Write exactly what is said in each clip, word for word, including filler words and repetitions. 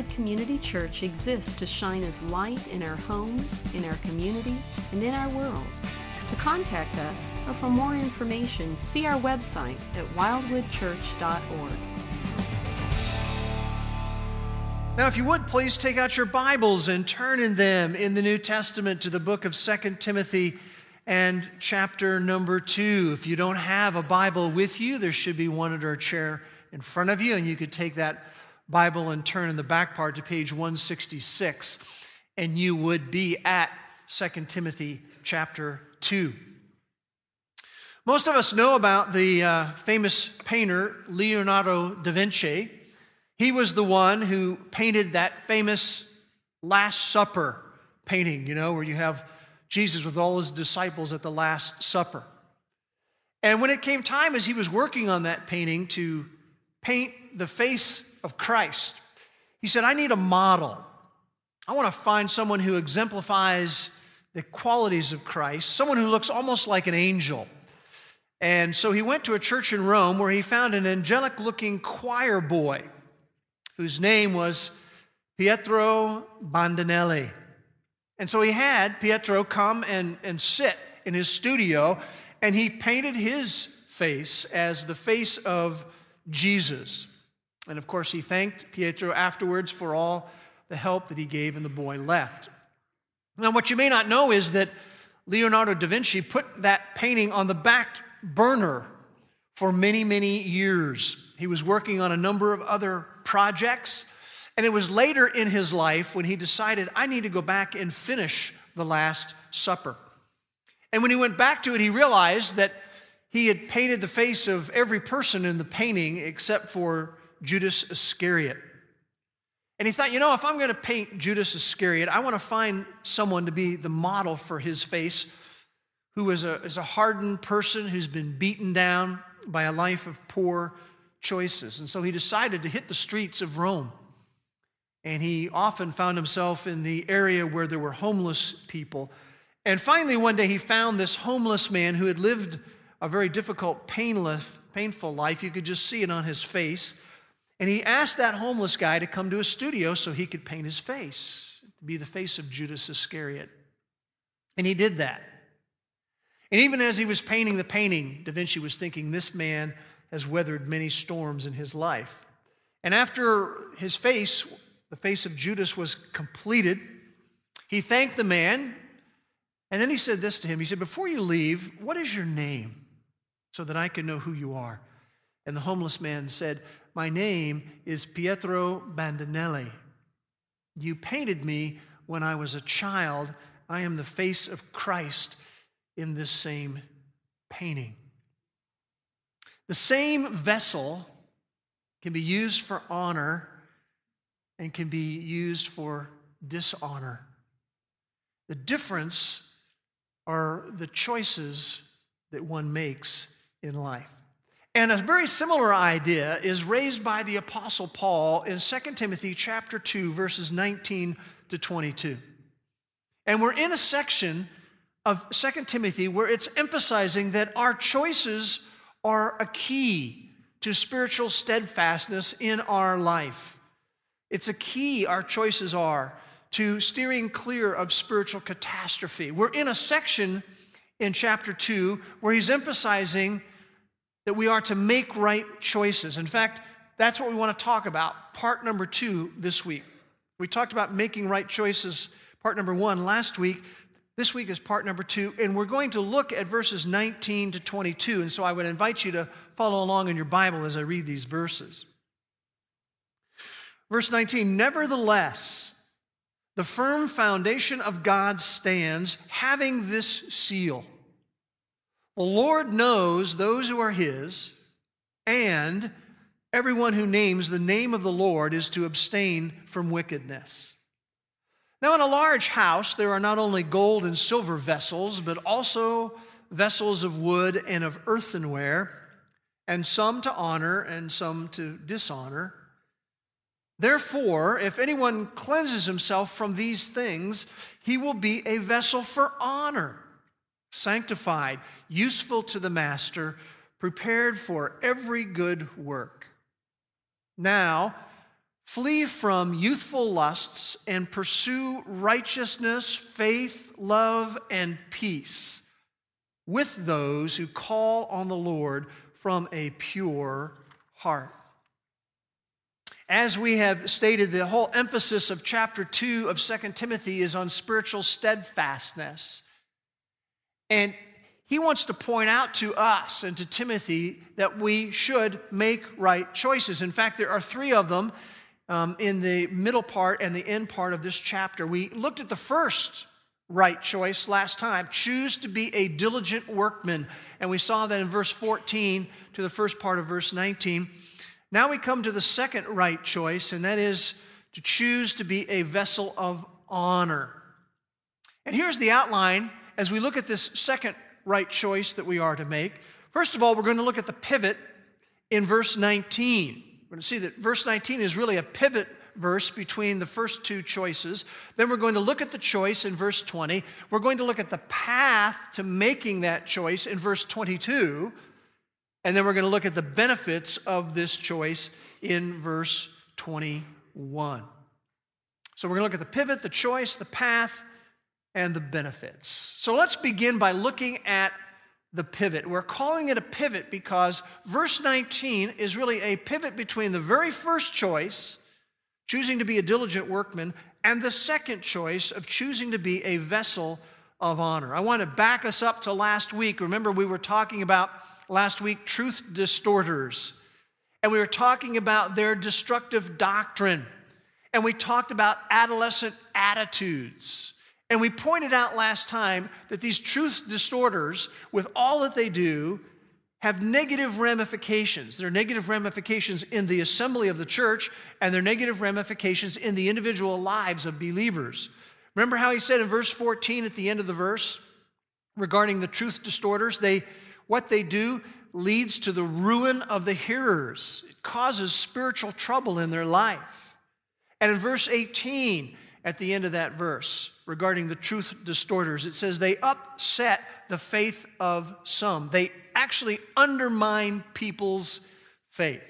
Wildwood Community Church exists to shine as light in our homes, in our community, and in our world. To contact us, or for more information, see our website at wildwood church dot org. Now, if you would, please take out your Bibles and turn in them in the New Testament to the book of Second Timothy and chapter number two. If you don't have a Bible with you, there should be one at our chair in front of you, and you could take that Bible and turn in the back part to page one sixty-six, and you would be at Second Timothy chapter two. Most of us know about the uh, famous painter Leonardo da Vinci. He was the one who painted that famous Last Supper painting, you know, where you have Jesus with all his disciples at the Last Supper. And when it came time, as he was working on that painting to paint the face of Christ, he said, I need a model. I want to find someone who exemplifies the qualities of Christ, someone who looks almost like an angel. And so he went to a church in Rome where he found an angelic-looking choir boy whose name was Pietro Bandinelli. And so he had Pietro come and, and sit in his studio, and he painted his face as the face of Jesus. And of course, he thanked Pietro afterwards for all the help that he gave, and the boy left. Now, what you may not know is that Leonardo da Vinci put that painting on the back burner for many, many years. He was working on a number of other projects, and it was later in his life when he decided, I need to go back and finish the Last Supper. And when he went back to it, he realized that he had painted the face of every person in the painting except for Judas Iscariot. And he thought, you know, if I'm going to paint Judas Iscariot, I want to find someone to be the model for his face, who is a, is a hardened person who's been beaten down by a life of poor choices. And so he decided to hit the streets of Rome. And he often found himself in the area where there were homeless people. And finally, one day, he found this homeless man who had lived a very difficult, painless, painful life. You could just see it on his face. And he asked that homeless guy to come to his studio so he could paint his face, to be the face of Judas Iscariot. And he did that. And even as he was painting the painting, Da Vinci was thinking, this man has weathered many storms in his life. And after his face, the face of Judas, was completed, he thanked the man, and then he said this to him. He said, before you leave, what is your name so that I can know who you are? And the homeless man said, my name is Pietro Bandinelli. You painted me when I was a child. I am the face of Christ in this same painting. The same vessel can be used for honor and can be used for dishonor. The difference are the choices that one makes in life. And a very similar idea is raised by the Apostle Paul in Second Timothy chapter two, verses nineteen to twenty-two. And we're in a section of Second Timothy where it's emphasizing that our choices are a key to spiritual steadfastness in our life. It's a key, our choices are, to steering clear of spiritual catastrophe. We're in a section in chapter two where he's emphasizing that we are to make right choices. In fact, that's what we want to talk about, part number two this week. We talked about making right choices, part number one, last week. This week is part number two, and we're going to look at verses nineteen to twenty-two, and so I would invite you to follow along in your Bible as I read these verses. Verse nineteen, nevertheless, the firm foundation of God stands, having this seal. The Lord knows those who are his, and everyone who names the name of the Lord is to abstain from wickedness. Now, in a large house, there are not only gold and silver vessels, but also vessels of wood and of earthenware, and some to honor and some to dishonor. Therefore, if anyone cleanses himself from these things, he will be a vessel for honor, sanctified, useful to the master, prepared for every good work. Now, Flee from youthful lusts and pursue righteousness, faith, love, and peace with those who call on the Lord from a pure heart. As we have stated, the whole emphasis of chapter two of Second Timothy is on spiritual steadfastness. And he wants to point out to us and to Timothy that we should make right choices. In fact, there are three of them um, in the middle part and the end part of this chapter. We looked at the first right choice last time. Choose to be a diligent workman. And we saw that in verse fourteen to the first part of verse nineteen. Now we come to the second right choice, and that is to choose to be a vessel of honor. And here's the outline as we look at this second right choice that we are to make. First of all, we're going to look at the pivot in verse nineteen. We're going to see that verse nineteen is really a pivot verse between the first two choices. Then we're going to look at the choice in verse twenty. We're going to look at the path to making that choice in verse twenty-two. And then we're going to look at the benefits of this choice in verse twenty-one. So we're going to look at the pivot, the choice, the path, and the benefits. So let's begin by looking at the pivot. We're calling it a pivot because verse nineteen is really a pivot between the very first choice, choosing to be a diligent workman, and the second choice of choosing to be a vessel of honor. I want to back us up to last week. Remember, we were talking about last week, truth distorters. And we were talking about their destructive doctrine. And we talked about adolescent attitudes. And we pointed out last time that these truth distorters, with all that they do, have negative ramifications. There are negative ramifications in the assembly of the church, and there are negative ramifications in the individual lives of believers. Remember how he said in verse fourteen at the end of the verse regarding the truth distorters, they What they do leads to the ruin of the hearers. It causes spiritual trouble in their life. And in verse eighteen, at the end of that verse, regarding the truth distorters, it says they upset the faith of some. They actually undermine people's faith.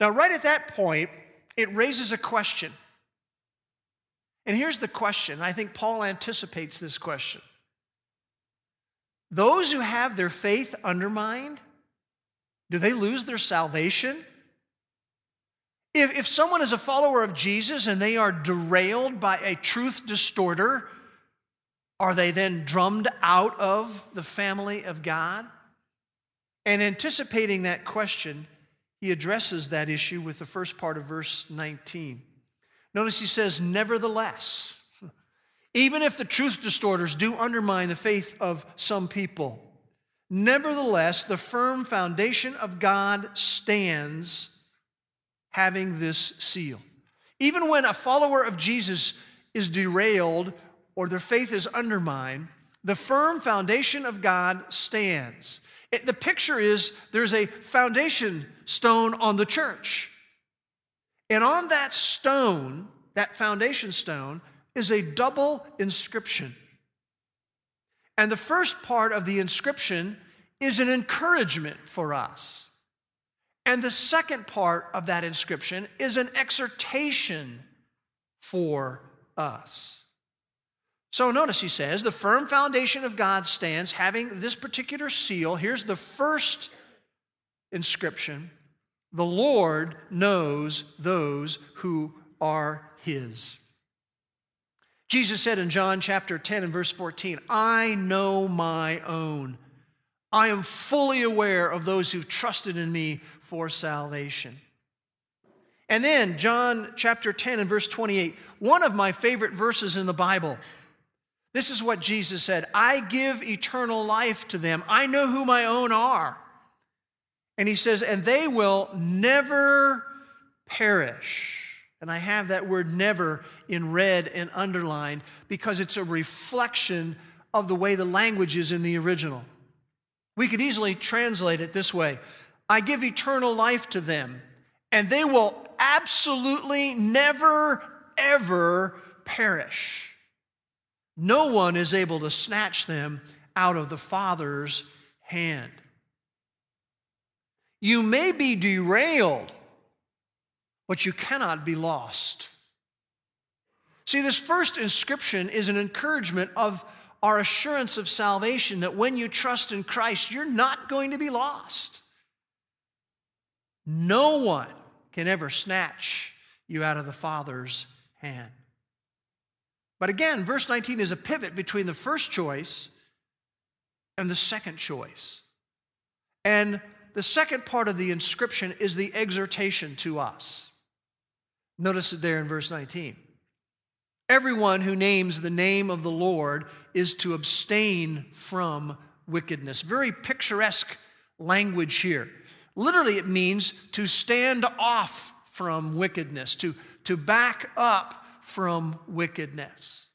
Now, right at that point, it raises a question. And here's the question. I think Paul anticipates this question. Those who have their faith undermined, do they lose their salvation? If, if someone is a follower of Jesus and they are derailed by a truth distorter, are they then drummed out of the family of God? And anticipating that question, he addresses that issue with the first part of verse nineteen. Notice he says, nevertheless, even if the truth distorters do undermine the faith of some people, nevertheless, the firm foundation of God stands having this seal. Even when a follower of Jesus is derailed or their faith is undermined, the firm foundation of God stands. It, the picture is there's a foundation stone on the church. And on that stone, that foundation stone, is a double inscription. And the first part of the inscription is an encouragement for us. And the second part of that inscription is an exhortation for us. So notice he says, the firm foundation of God stands having this particular seal. Here's the first inscription. The Lord knows those who are his. Jesus said in John chapter ten and verse fourteen, I know my own. I am fully aware of those who've trusted in me for salvation. And then John chapter ten and verse twenty-eight, one of my favorite verses in the Bible. This is what Jesus said, I give eternal life to them. I know who my own are. And he says, and they will never perish. And I have that word never in red and underlined because it's a reflection of the way the language is in the original. We could easily translate it this way. I give eternal life to them, and they will absolutely never, ever perish. No one is able to snatch them out of the Father's hand. You may be derailed but you cannot be lost. See, this first inscription is an encouragement of our assurance of salvation, that when you trust in Christ, you're not going to be lost. No one can ever snatch you out of the Father's hand. But again, verse nineteen is a pivot between the first choice and the second choice. And the second part of the inscription is the exhortation to us. Notice it there in verse nineteen. Everyone who names the name of the Lord is to abstain from wickedness. Very picturesque language here. Literally, it means to stand off from wickedness, to, to back up from wickedness.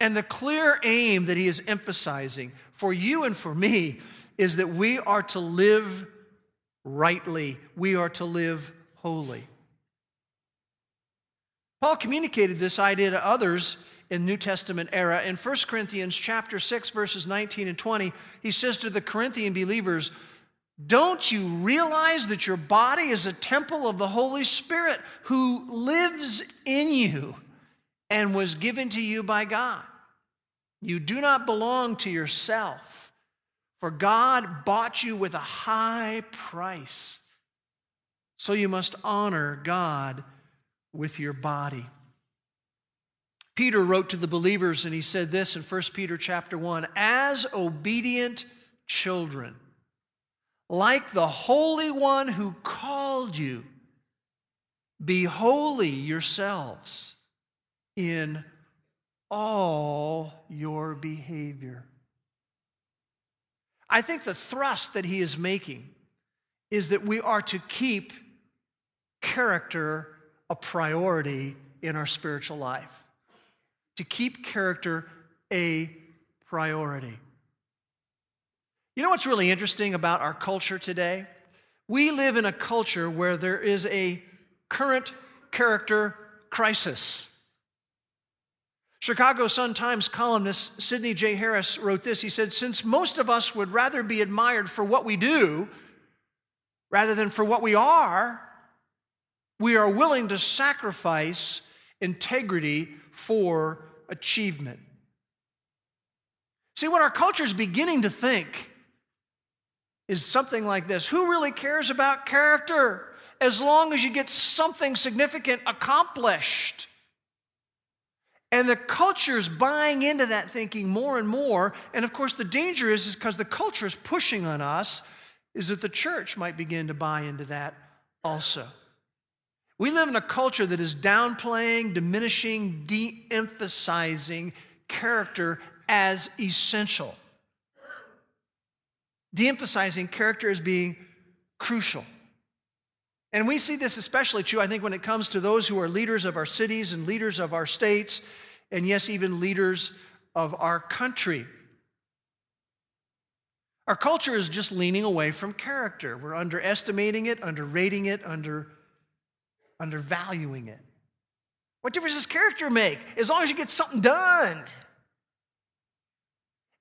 And the clear aim that he is emphasizing for you and for me is that we are to live rightly. We are to live holy. Paul communicated this idea to others in New Testament era. In First Corinthians chapter six, verses nineteen and twenty, he says to the Corinthian believers, "Don't you realize that your body is a temple of the Holy Spirit who lives in you and was given to you by God? You do not belong to yourself. For God bought you with a high price, so you must honor God with your body." Peter wrote to the believers, and he said this in First Peter chapter one, "As obedient children, like the Holy One who called you, be holy yourselves in all your behavior." I think the thrust that he is making is that we are to keep character a priority in our spiritual life. To keep character a priority. You know what's really interesting about our culture today? We live in a culture where there is a current character crisis. Chicago Sun-Times columnist Sidney J. Harris wrote this. He said, "Since most of us would rather be admired for what we do rather than for what we are, we are willing to sacrifice integrity for achievement." See, what our culture is beginning to think is something like this. Who really cares about character as long as you get something significant accomplished? And the culture's buying into that thinking more and more. And of course, the danger is, is because the culture is pushing on us, is that the church might begin to buy into that also. We live in a culture that is downplaying, diminishing, de-emphasizing character as essential. De-emphasizing character as being crucial. And we see this especially true, I think, when it comes to those who are leaders of our cities and leaders of our states, and yes, even leaders of our country. Our culture is just leaning away from character. We're underestimating it, underrating it, under, undervaluing it. What difference does character make? As long as you get something done.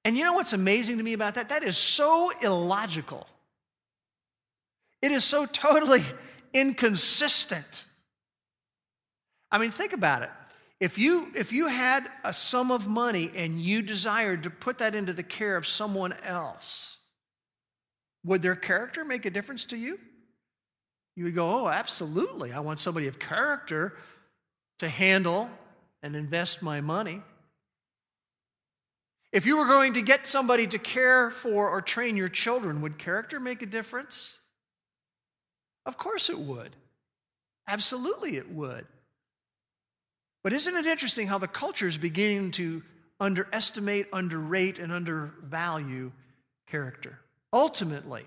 And you know what's amazing to me about that? That is so illogical. It is so totally inconsistent. I mean, think about it. If you, if you had a sum of money and you desired to put that into the care of someone else, would their character make a difference to you? You would go, "Oh, absolutely. I want somebody of character to handle and invest my money." If you were going to get somebody to care for or train your children, would character make a difference? Of course it would. Absolutely it would. But isn't it interesting how the culture is beginning to underestimate, underrate, and undervalue character? Ultimately,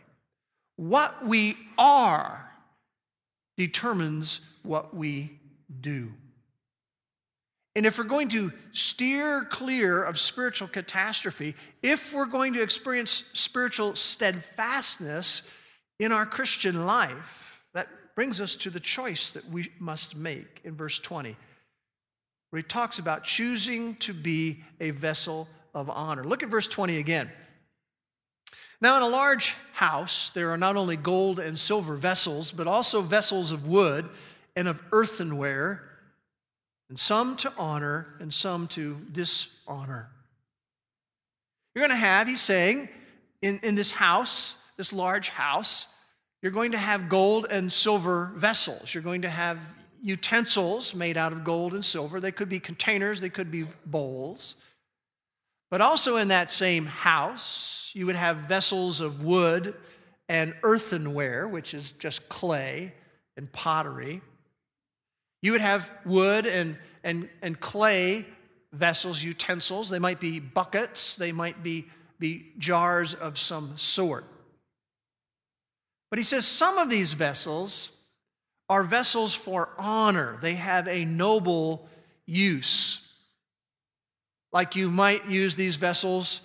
what we are determines what we do. And if we're going to steer clear of spiritual catastrophe, if we're going to experience spiritual steadfastness in our Christian life, that brings us to the choice that we must make in verse twenty, where he talks about choosing to be a vessel of honor. Look at verse twenty again. "Now, in a large house, there are not only gold and silver vessels, but also vessels of wood and of earthenware, and some to honor and some to dishonor. You're going to have, he's saying, in, in this house, this large house, you're going to have gold and silver vessels. You're going to have utensils made out of gold and silver. They could be containers, they could be bowls. But also in that same house, you would have vessels of wood and earthenware, which is just clay and pottery. You would have wood and, and, and clay vessels, utensils. They might be buckets. They might be, be jars of some sort. But he says some of these vessels are vessels for honor. They have a noble use. Like you might use these vessels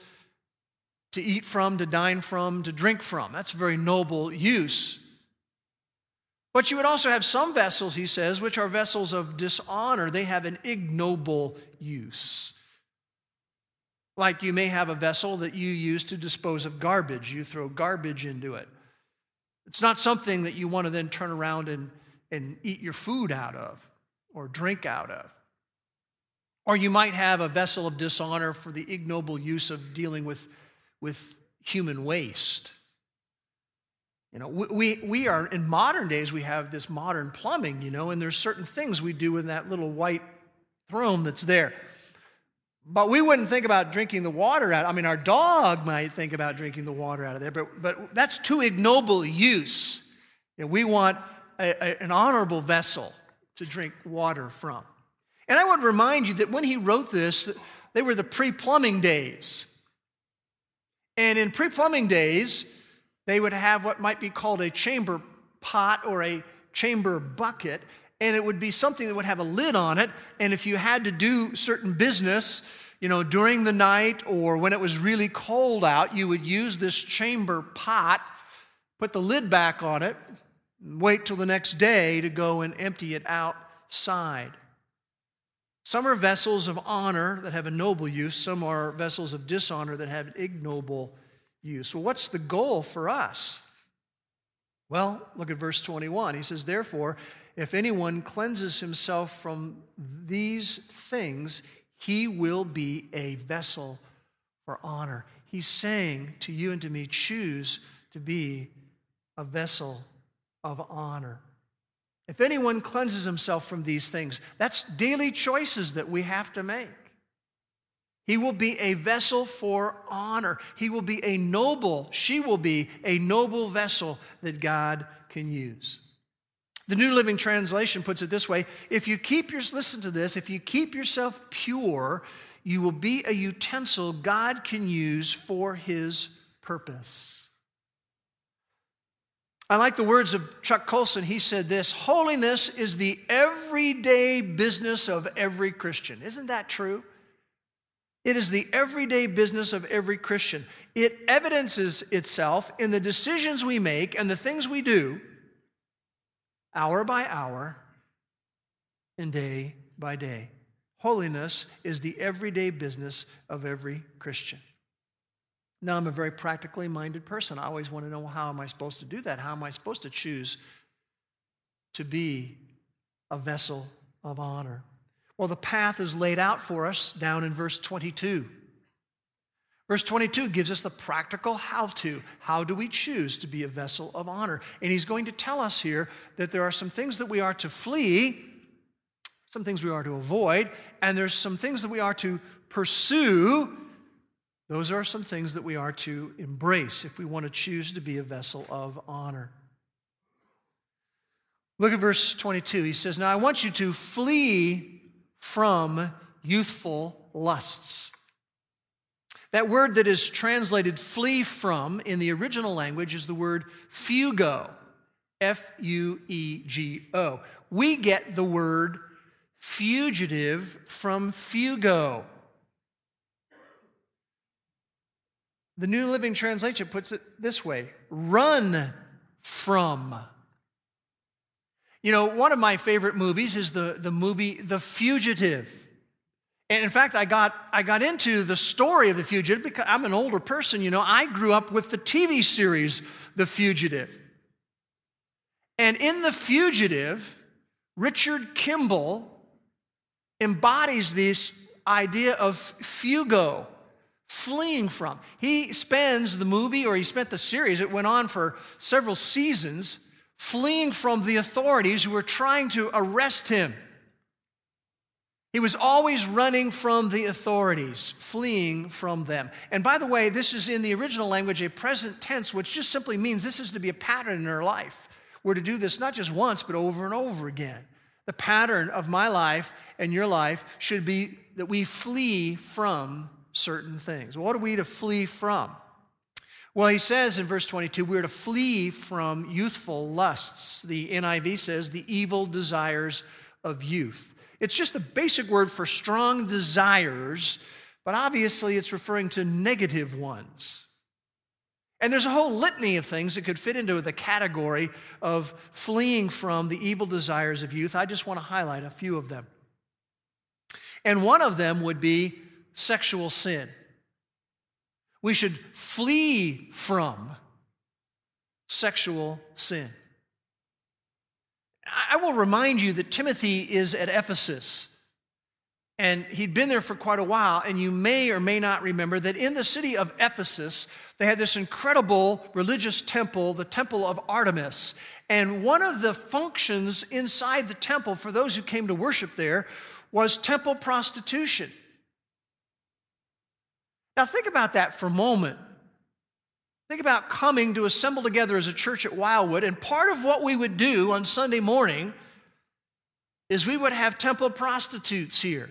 to eat from, to dine from, to drink from. That's a very noble use. But you would also have some vessels, he says, which are vessels of dishonor. They have an ignoble use. Like you may have a vessel that you use to dispose of garbage. You throw garbage into it. It's not something that you want to then turn around and, and eat your food out of or drink out of. Or you might have a vessel of dishonor for the ignoble use of dealing with, with human waste. You know, we we are, in modern days, we have this modern plumbing, you know, and there's certain things we do in that little white room that's there. But we wouldn't think about drinking the water out. I mean, our dog might think about drinking the water out of there, but, but that's too ignoble use. You know, we want a, a, an honorable vessel to drink water from. And I would remind you that when he wrote this, they were the pre-plumbing days. And in pre-plumbing days, they would have what might be called a chamber pot or a chamber bucket, and it would be something that would have a lid on it, and if you had to do certain business, you know, during the night or when it was really cold out, you would use this chamber pot, put the lid back on it, and wait till the next day to go and empty it outside. Some are vessels of honor that have a noble use, some are vessels of dishonor that have an ignoble use. Well, what's the goal for us? Well, look at verse twenty-one. He says, therefore, if anyone cleanses himself from these things, he will be a vessel for honor. He's saying to you and to me, choose to be a vessel of honor. If anyone cleanses himself from these things, that's daily choices that we have to make. He will be a vessel for honor. He will be a noble, she will be a noble vessel that God can use. The New Living Translation puts it this way, if you keep your, listen to this, if you keep yourself pure, you will be a utensil God can use for his purpose. I like the words of Chuck Colson. He said this, holiness is the everyday business of every Christian. Isn't that true? It is the everyday business of every Christian. It evidences itself in the decisions we make and the things we do hour by hour and day by day. Holiness is the everyday business of every Christian. Now, I'm a very practically minded person. I always want to know, how am I supposed to do that? How am I supposed to choose to be a vessel of honor? Well, the path is laid out for us down in verse twenty-two. Verse twenty-two gives us the practical how-to. How do we choose to be a vessel of honor? And he's going to tell us here that there are some things that we are to flee, some things we are to avoid, and there's some things that we are to pursue. Those are some things that we are to embrace if we want to choose to be a vessel of honor. Look at verse twenty-two. He says, now I want you to flee from youthful lusts. That word that is translated flee from in the original language is the word fugo, F U E G O. We get the word fugitive from fugo. The New Living Translation puts it this way, run from. You know, one of my favorite movies is the, the movie The Fugitive. And in fact, I got I got into the story of The Fugitive because I'm an older person, you know. I grew up with the T V series The Fugitive. And in The Fugitive, Richard Kimble embodies this idea of fugo, fleeing from. He spends the movie, or he spent the series, it went on for several seasons, fleeing from the authorities who were trying to arrest him. He was always running from the authorities, fleeing from them. And by the way, this is in the original language a present tense, which just simply means this is to be a pattern in our life. We're to do this not just once, but over and over again. The pattern of my life and your life should be that we flee from certain things. What are we to flee from? Well, he says in verse twenty-two, we're to flee from youthful lusts. The N I V says the evil desires of youth. It's just a basic word for strong desires, but obviously it's referring to negative ones. And there's a whole litany of things that could fit into the category of fleeing from the evil desires of youth. I just want to highlight a few of them. And one of them would be sexual sin. We should flee from sexual sin. I will remind you that Timothy is at Ephesus, and he'd been there for quite a while, and you may or may not remember that in the city of Ephesus, they had this incredible religious temple, the Temple of Artemis, and one of the functions inside the temple for those who came to worship there was temple prostitution. Now think about that for a moment. Think about coming to assemble together as a church at Wildwood, and part of what we would do on Sunday morning is we would have temple prostitutes here.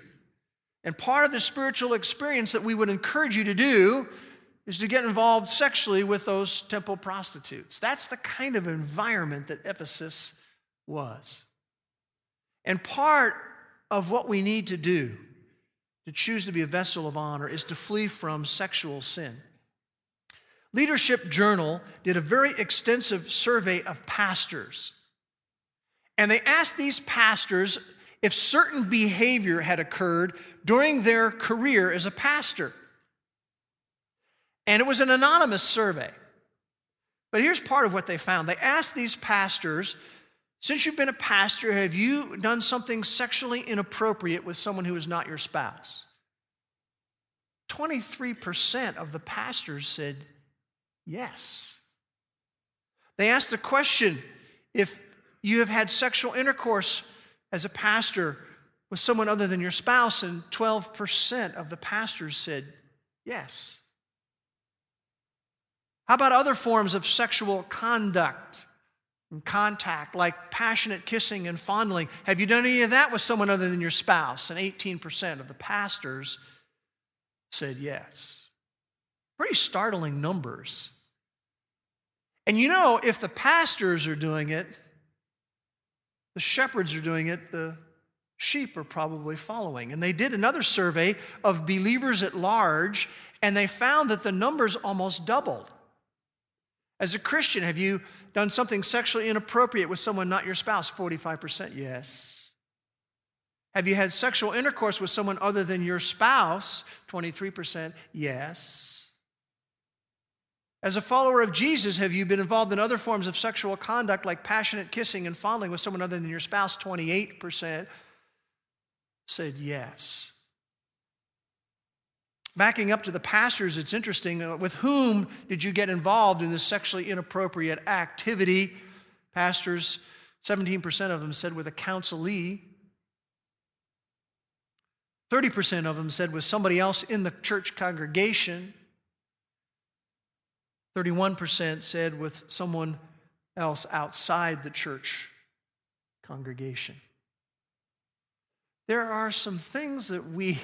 And part of the spiritual experience that we would encourage you to do is to get involved sexually with those temple prostitutes. That's the kind of environment that Ephesus was. And part of what we need to do to choose to be a vessel of honor is to flee from sexual sin. Leadership Journal did a very extensive survey of pastors. And they asked these pastors if certain behavior had occurred during their career as a pastor. And it was an anonymous survey. But here's part of what they found. They asked these pastors, since you've been a pastor, have you done something sexually inappropriate with someone who is not your spouse? twenty-three percent of the pastors said yes. They asked the question, if you have had sexual intercourse as a pastor with someone other than your spouse, and twelve percent of the pastors said yes. How about other forms of sexual conduct and contact, like passionate kissing and fondling? Have you done any of that with someone other than your spouse? And eighteen percent of the pastors said yes. Pretty startling numbers. And you know, if the pastors are doing it, the shepherds are doing it, the sheep are probably following. And they did another survey of believers at large, and they found that the numbers almost doubled. As a Christian, have you done something sexually inappropriate with someone not your spouse? forty-five percent yes. Have you had sexual intercourse with someone other than your spouse? twenty-three percent yes. As a follower of Jesus, have you been involved in other forms of sexual conduct like passionate kissing and fondling with someone other than your spouse? twenty-eight percent said yes. Backing up to the pastors, it's interesting. With whom did you get involved in this sexually inappropriate activity? Pastors, seventeen percent of them said with a counselee. thirty percent of them said with somebody else in the church congregation. thirty-one percent said with someone else outside the church congregation. There are some things that we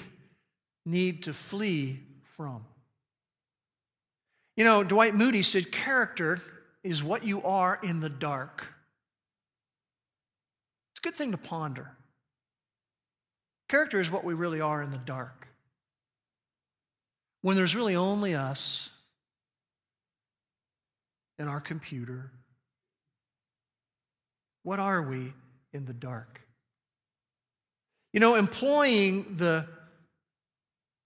need to flee from. You know, Dwight Moody said, character is what you are in the dark. It's a good thing to ponder. Character is what we really are in the dark. When there's really only us, in our computer. What are we in the dark? You know, employing the,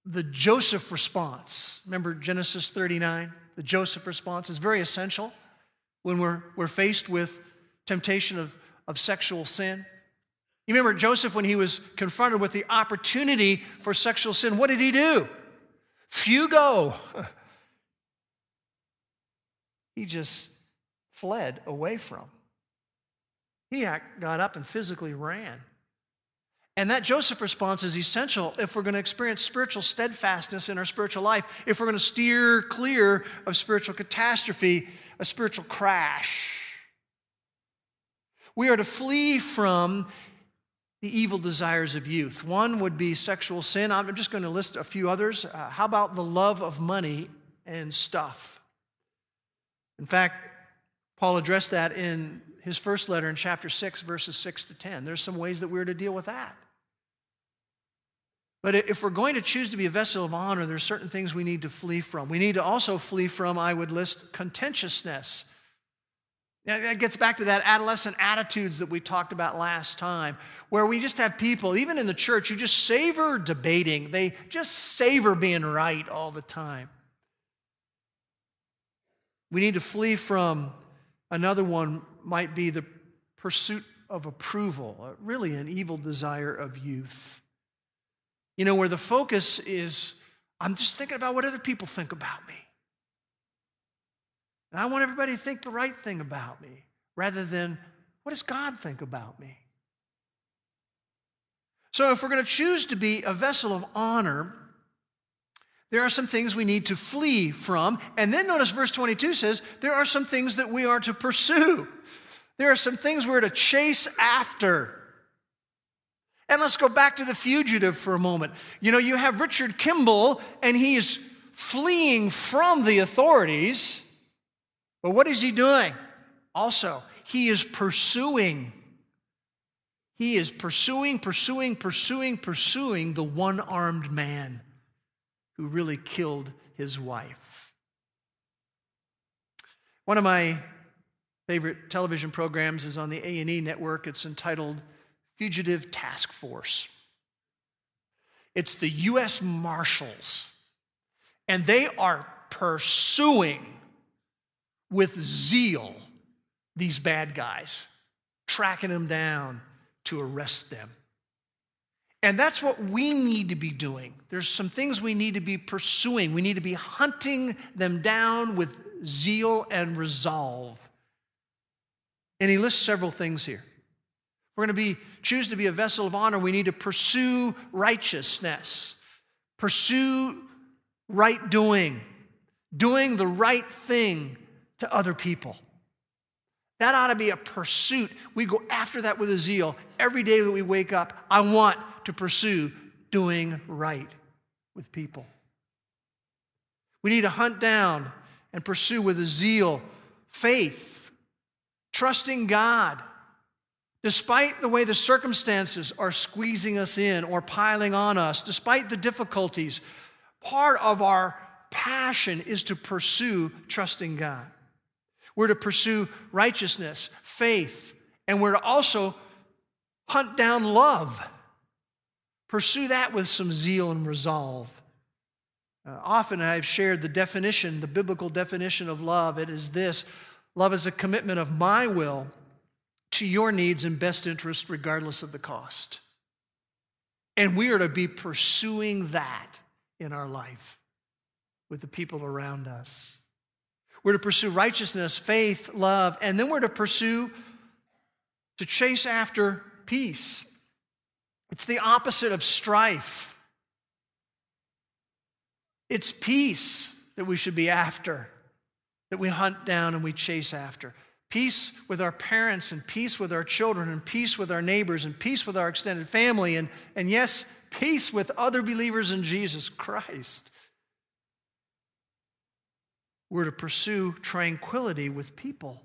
the Joseph response, remember Genesis thirty-nine? The Joseph response is very essential when we're, we're faced with temptation of, of sexual sin. You remember Joseph, when he was confronted with the opportunity for sexual sin, what did he do? Fugo. He just fled away from. He got up and physically ran. And that Joseph response is essential if we're going to experience spiritual steadfastness in our spiritual life, if we're going to steer clear of spiritual catastrophe, a spiritual crash. We are to flee from the evil desires of youth. One would be sexual sin. I'm just going to list a few others. Uh, how about the love of money and stuff? In fact, Paul addressed that in his first letter in chapter six, verses six to ten. There's some ways that we're to deal with that. But if we're going to choose to be a vessel of honor, there's certain things we need to flee from. We need to also flee from, I would list, contentiousness. And it gets back to that adolescent attitudes that we talked about last time, where we just have people, even in the church, who just savor debating. They just savor being right all the time. We need to flee from. Another one might be the pursuit of approval, really an evil desire of youth. You know, where the focus is, I'm just thinking about what other people think about me. And I want everybody to think the right thing about me, rather than, what does God think about me? So if we're going to choose to be a vessel of honor, there are some things we need to flee from. And then notice verse twenty-two says, there are some things that we are to pursue. There are some things we're to chase after. And let's go back to the fugitive for a moment. You know, you have Richard Kimble, and he's fleeing from the authorities. But what is he doing? Also, he is pursuing. He is pursuing, pursuing, pursuing, pursuing the one-armed man who really killed his wife. One of my favorite television programs is on the A and E Network. It's entitled Fugitive Task Force. It's the U S Marshals, and they are pursuing with zeal these bad guys, tracking them down to arrest them. And that's what we need to be doing. There's some things we need to be pursuing. We need to be hunting them down with zeal and resolve. And he lists several things here. We're going to be choose to be a vessel of honor. We need to pursue righteousness, pursue right doing, doing the right thing to other people. That ought to be a pursuit. We go after that with a zeal. Every day that we wake up, I want to pursue doing right with people. We need to hunt down and pursue with a zeal faith, trusting God, despite the way the circumstances are squeezing us in or piling on us, despite the difficulties. Part of our passion is to pursue trusting God. We're to pursue righteousness, faith, and we're to also hunt down love. Pursue that with some zeal and resolve. Uh, often I've shared the definition, the biblical definition of love. It is this: love is a commitment of my will to your needs and best interest, regardless of the cost. And we are to be pursuing that in our life with the people around us. We're to pursue righteousness, faith, love, and then we're to pursue, to chase after peace. It's the opposite of strife. It's peace that we should be after, that we hunt down and we chase after. Peace with our parents and peace with our children and peace with our neighbors and peace with our extended family and, and yes, peace with other believers in Jesus Christ. We're to pursue tranquility with people,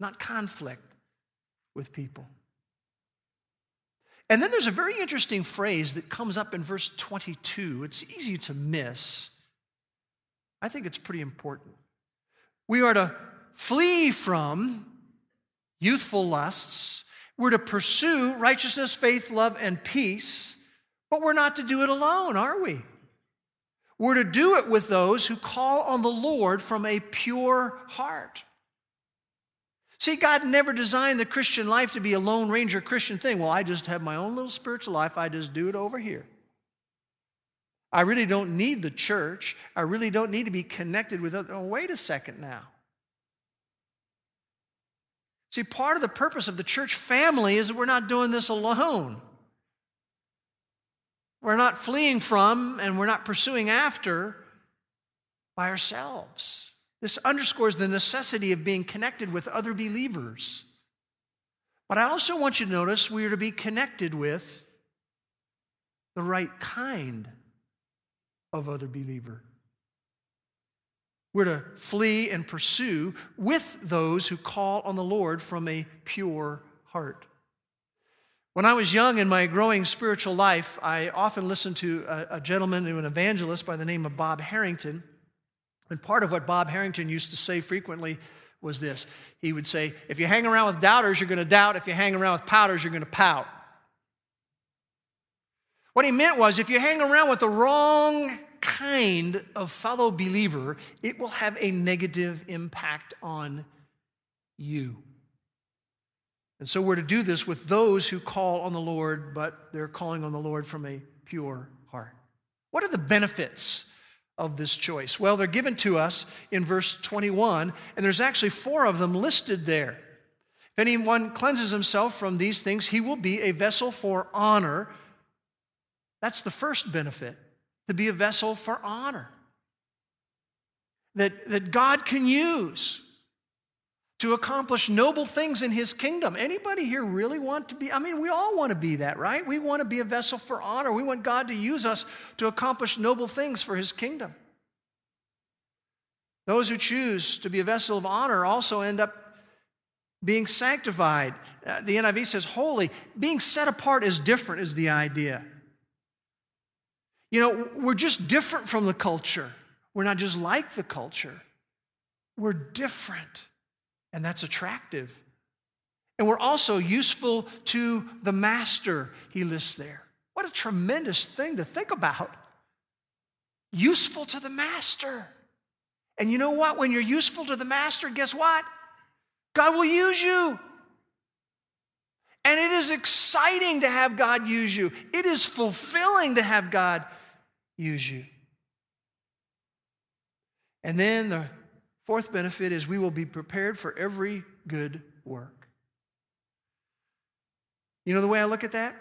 not conflict with people. And then there's a very interesting phrase that comes up in verse twenty-two. It's easy to miss. I think it's pretty important. We are to flee from youthful lusts. We're to pursue righteousness, faith, love, and peace. But we're not to do it alone, are we? We're to do it with those who call on the Lord from a pure heart. See, God never designed the Christian life to be a Lone Ranger Christian thing. Well, I just have my own little spiritual life. I just do it over here. I really don't need the church. I really don't need to be connected with others. Oh, wait a second now. See, part of the purpose of the church family is that we're not doing this alone. We're not fleeing from and we're not pursuing after by ourselves. This underscores the necessity of being connected with other believers. But I also want you to notice we are to be connected with the right kind of other believer. We're to flee and pursue with those who call on the Lord from a pure heart. When I was young in my growing spiritual life, I often listened to a, a gentleman, an evangelist by the name of Bob Harrington. And part of what Bob Harrington used to say frequently was this. He would say, if you hang around with doubters, you're going to doubt. If you hang around with pouters, you're going to pout. What he meant was, if you hang around with the wrong kind of fellow believer, it will have a negative impact on you. And so we're to do this with those who call on the Lord, but they're calling on the Lord from a pure heart. What are the benefits of this choice? Well, they're given to us in verse twenty-one, and there's actually four of them listed there. If anyone cleanses himself from these things, he will be a vessel for honor. That's the first benefit, to be a vessel for honor that, that God can use to accomplish noble things in His kingdom. Anybody here really want to be? I mean, we all want to be that, right? We want to be a vessel for honor. We want God to use us to accomplish noble things for His kingdom. Those who choose to be a vessel of honor also end up being sanctified. Uh, the N I V says holy. Being set apart is different is the idea. You know, we're just different from the culture. We're not just like the culture. We're different, and that's attractive. And we're also useful to the master, he lists there. What a tremendous thing to think about. Useful to the master. And you know what? When you're useful to the master, guess what? God will use you. And it is exciting to have God use you. It is fulfilling to have God use you. And then the fourth benefit is we will be prepared for every good work. You know the way I look at that?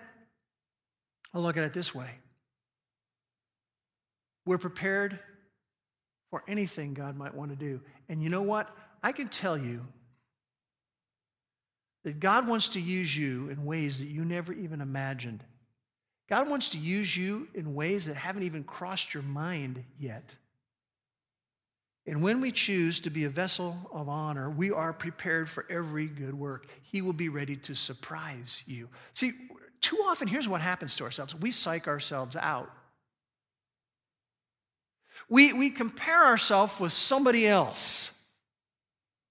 I look at it this way. We're prepared for anything God might want to do. And you know what? I can tell you that God wants to use you in ways that you never even imagined. God wants to use you in ways that haven't even crossed your mind yet. And when we choose to be a vessel of honor, we are prepared for every good work. He will be ready to surprise you. See, too often, here's what happens to ourselves. We psych ourselves out. We, we compare ourselves with somebody else.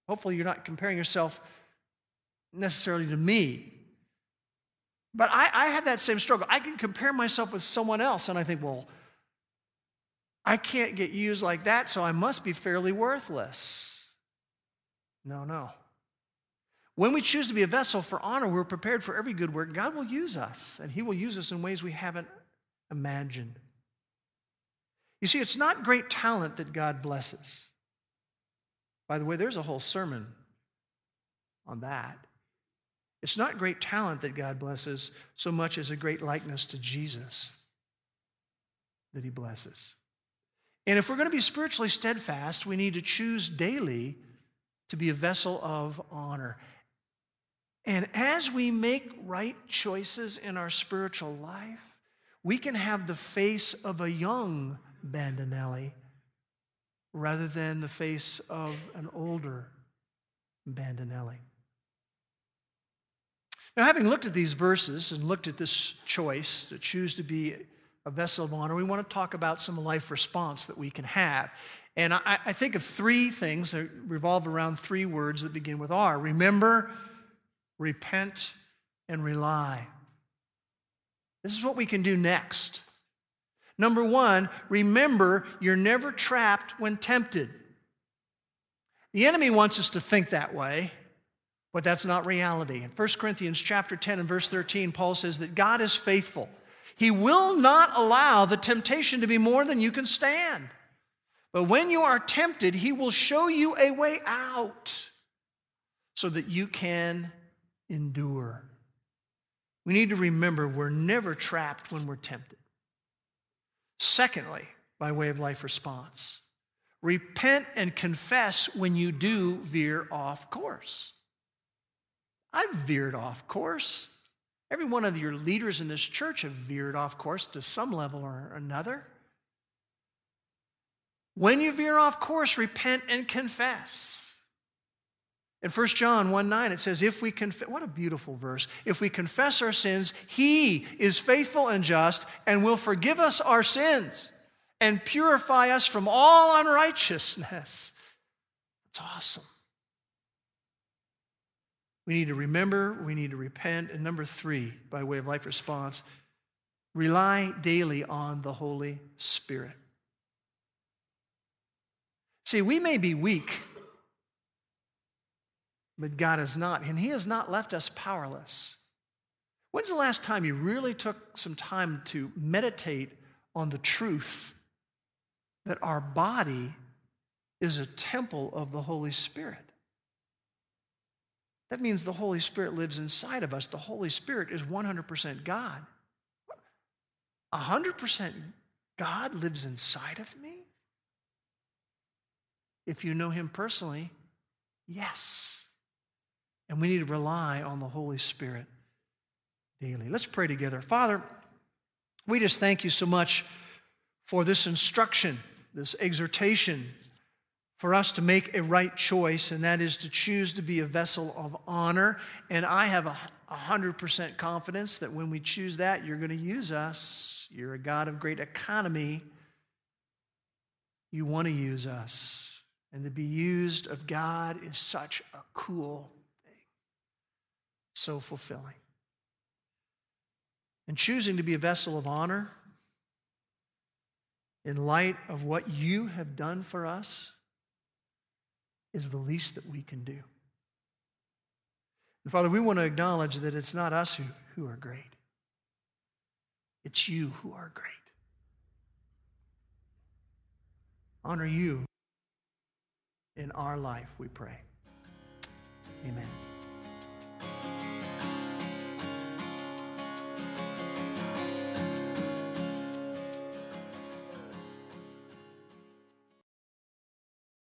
Hopefully, you're not comparing yourself necessarily to me. But I, I had that same struggle. I can compare myself with someone else, and I think, well, I can't get used like that, so I must be fairly worthless. No, no. When we choose to be a vessel for honor, we're prepared for every good work. God will use us, and He will use us in ways we haven't imagined. You see, it's not great talent that God blesses. By the way, there's a whole sermon on that. It's not great talent that God blesses so much as a great likeness to Jesus that He blesses. And if we're going to be spiritually steadfast, we need to choose daily to be a vessel of honor. And as we make right choices in our spiritual life, we can have the face of a young Bandinelli rather than the face of an older Bandinelli. Now, having looked at these verses and looked at this choice to choose to be a vessel of honor, we want to talk about some life response that we can have. And I, I think of three things that revolve around three words that begin with R. Remember, repent, and rely. This is what we can do next. Number one, remember you're never trapped when tempted. The enemy wants us to think that way, But that's not reality. In First Corinthians chapter ten and verse thirteen, Paul says that God is faithful. He will not allow the temptation to be more than you can stand. But when you are tempted, he will show you a way out so that you can endure. We need to remember we're never trapped when we're tempted. Secondly, by way of life response, repent and confess when you do veer off course. I've veered off course. Every one of your leaders in this church have veered off course to some level or another. When you veer off course, repent and confess. In First John one nine, it says, if we confess, what a beautiful verse. If we confess our sins, he is faithful and just and will forgive us our sins and purify us from all unrighteousness. That's awesome. We need to remember, we need to repent. And number three, by way of life response, rely daily on the Holy Spirit. See, we may be weak, but God is not, and he has not left us powerless. When's the last time you really took some time to meditate on the truth that our body is a temple of the Holy Spirit? That means the Holy Spirit lives inside of us. The Holy Spirit is one hundred percent God. one hundred percent God lives inside of me? If you know him personally, yes. And we need to rely on the Holy Spirit daily. Let's pray together. Father, we just thank you so much for this instruction, this exhortation for us to make a right choice, and that is to choose to be a vessel of honor. And I have one hundred percent confidence that when we choose that, you're going to use us. You're a God of great economy. You want to use us. And to be used of God is such a cool so fulfilling. And choosing to be a vessel of honor in light of what you have done for us is the least that we can do. And Father, we want to acknowledge that it's not us who, who are great. It's you who are great. Honor you in our life, we pray. Amen.